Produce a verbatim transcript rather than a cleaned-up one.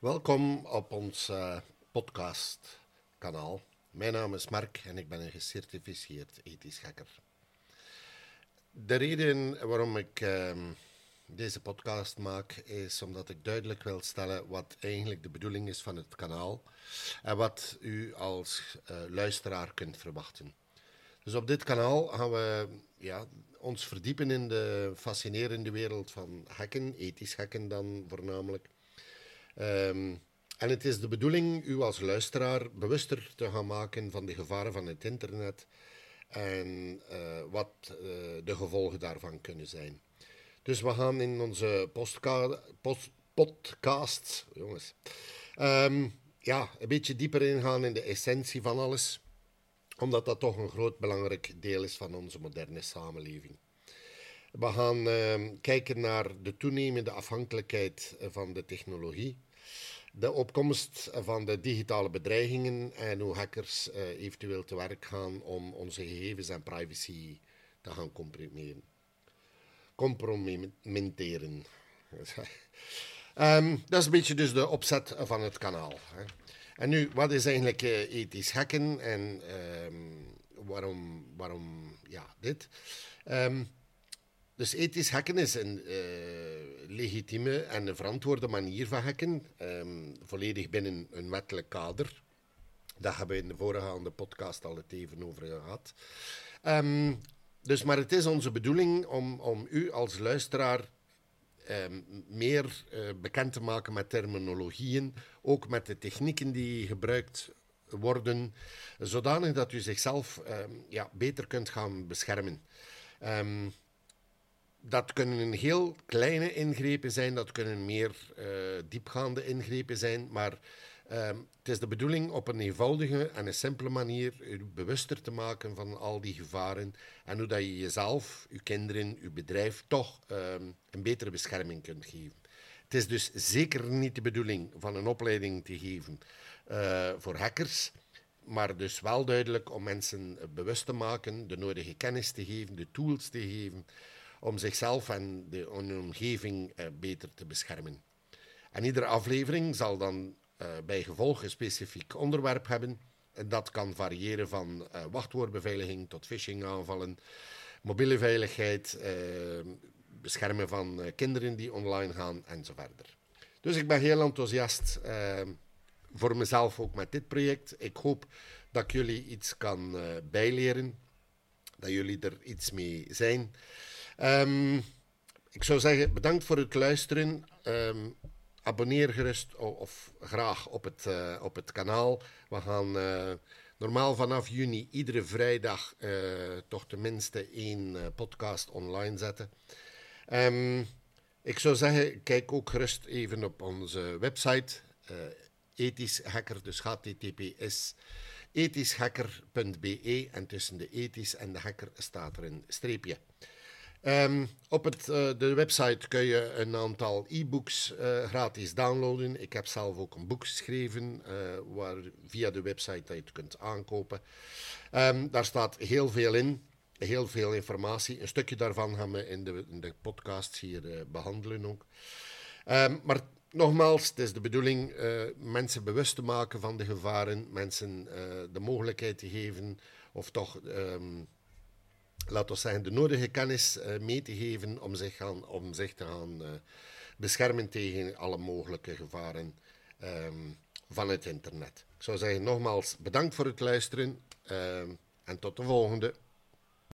Welkom op ons uh, podcastkanaal. Mijn naam is Mark en ik ben een gecertificeerd ethisch hacker. De reden waarom ik uh, deze podcast maak is omdat ik duidelijk wil stellen wat eigenlijk de bedoeling is van het kanaal en wat u als uh, luisteraar kunt verwachten. Dus op dit kanaal gaan we ja, ons verdiepen in de fascinerende wereld van hacken, ethisch hacken dan voornamelijk. Um, en het is de bedoeling u als luisteraar bewuster te gaan maken van de gevaren van het internet en uh, wat uh, de gevolgen daarvan kunnen zijn. Dus we gaan in onze postka- post- podcast, jongens, um, ja, een beetje dieper ingaan in de essentie van alles, omdat dat toch een groot belangrijk deel is van onze moderne samenleving. We gaan uh, kijken naar de toenemende afhankelijkheid van de technologie, de opkomst van de digitale bedreigingen en hoe hackers uh, eventueel te werk gaan om onze gegevens en privacy te gaan compromitteren. compromitteren. um, dat is een beetje dus de opzet van het kanaal. Hè. En nu, wat is eigenlijk uh, ethisch hacken en um, waarom, waarom ja, dit? Um, Dus ethisch hacken is een uh, legitieme en een verantwoorde manier van hacken, um, volledig binnen een wettelijk kader. Daar hebben we in de voorgaande podcast al het even over gehad. Um, dus, maar het is onze bedoeling om, om u als luisteraar um, meer uh, bekend te maken met terminologieën, ook met de technieken die gebruikt worden, zodanig dat u zichzelf um, ja, beter kunt gaan beschermen. Um, Dat kunnen heel kleine ingrepen zijn, dat kunnen meer uh, diepgaande ingrepen zijn, maar uh, het is de bedoeling op een eenvoudige en een simpele manier u bewuster te maken van al die gevaren en hoe dat je jezelf, uw kinderen, uw bedrijf toch uh, een betere bescherming kunt geven. Het is dus zeker niet de bedoeling van een opleiding te geven uh, voor hackers, maar dus wel duidelijk om mensen bewust te maken, de nodige kennis te geven, de tools te geven, om zichzelf en de omgeving uh, beter te beschermen. En iedere aflevering zal dan uh, bij gevolg een specifiek onderwerp hebben. En dat kan variëren van uh, wachtwoordbeveiliging tot phishingaanvallen, mobiele veiligheid, uh, beschermen van uh, kinderen die online gaan en zo verder. Dus ik ben heel enthousiast uh, voor mezelf ook met dit project. Ik hoop dat ik jullie iets kan uh, bijleren, dat jullie er iets mee zijn. Um, ik zou zeggen, bedankt voor het luisteren. Um, abonneer gerust of, of graag op het, uh, op het kanaal. We gaan uh, normaal vanaf juni iedere vrijdag uh, toch tenminste één uh, podcast online zetten. Um, ik zou zeggen, kijk ook gerust even op onze website. Uh, ethisch hacker, dus H T T P S. ethischhacker punt b e en tussen de ethisch en de hacker staat er een streepje. Um, op het, uh, de website kun je een aantal e-books uh, gratis downloaden. Ik heb zelf ook een boek geschreven uh, waar via de website dat je het kunt aankopen. Um, daar staat heel veel in, heel veel informatie. Een stukje daarvan gaan we in de, in de podcast hier uh, behandelen ook. Um, maar nogmaals, het is de bedoeling uh, mensen bewust te maken van de gevaren, mensen uh, de mogelijkheid te geven of toch... Um, Laten we zeggen, de nodige kennis mee te geven om zich, gaan, om zich te gaan beschermen tegen alle mogelijke gevaren um, van het internet. Ik zou zeggen, nogmaals bedankt voor het luisteren um, en tot de volgende.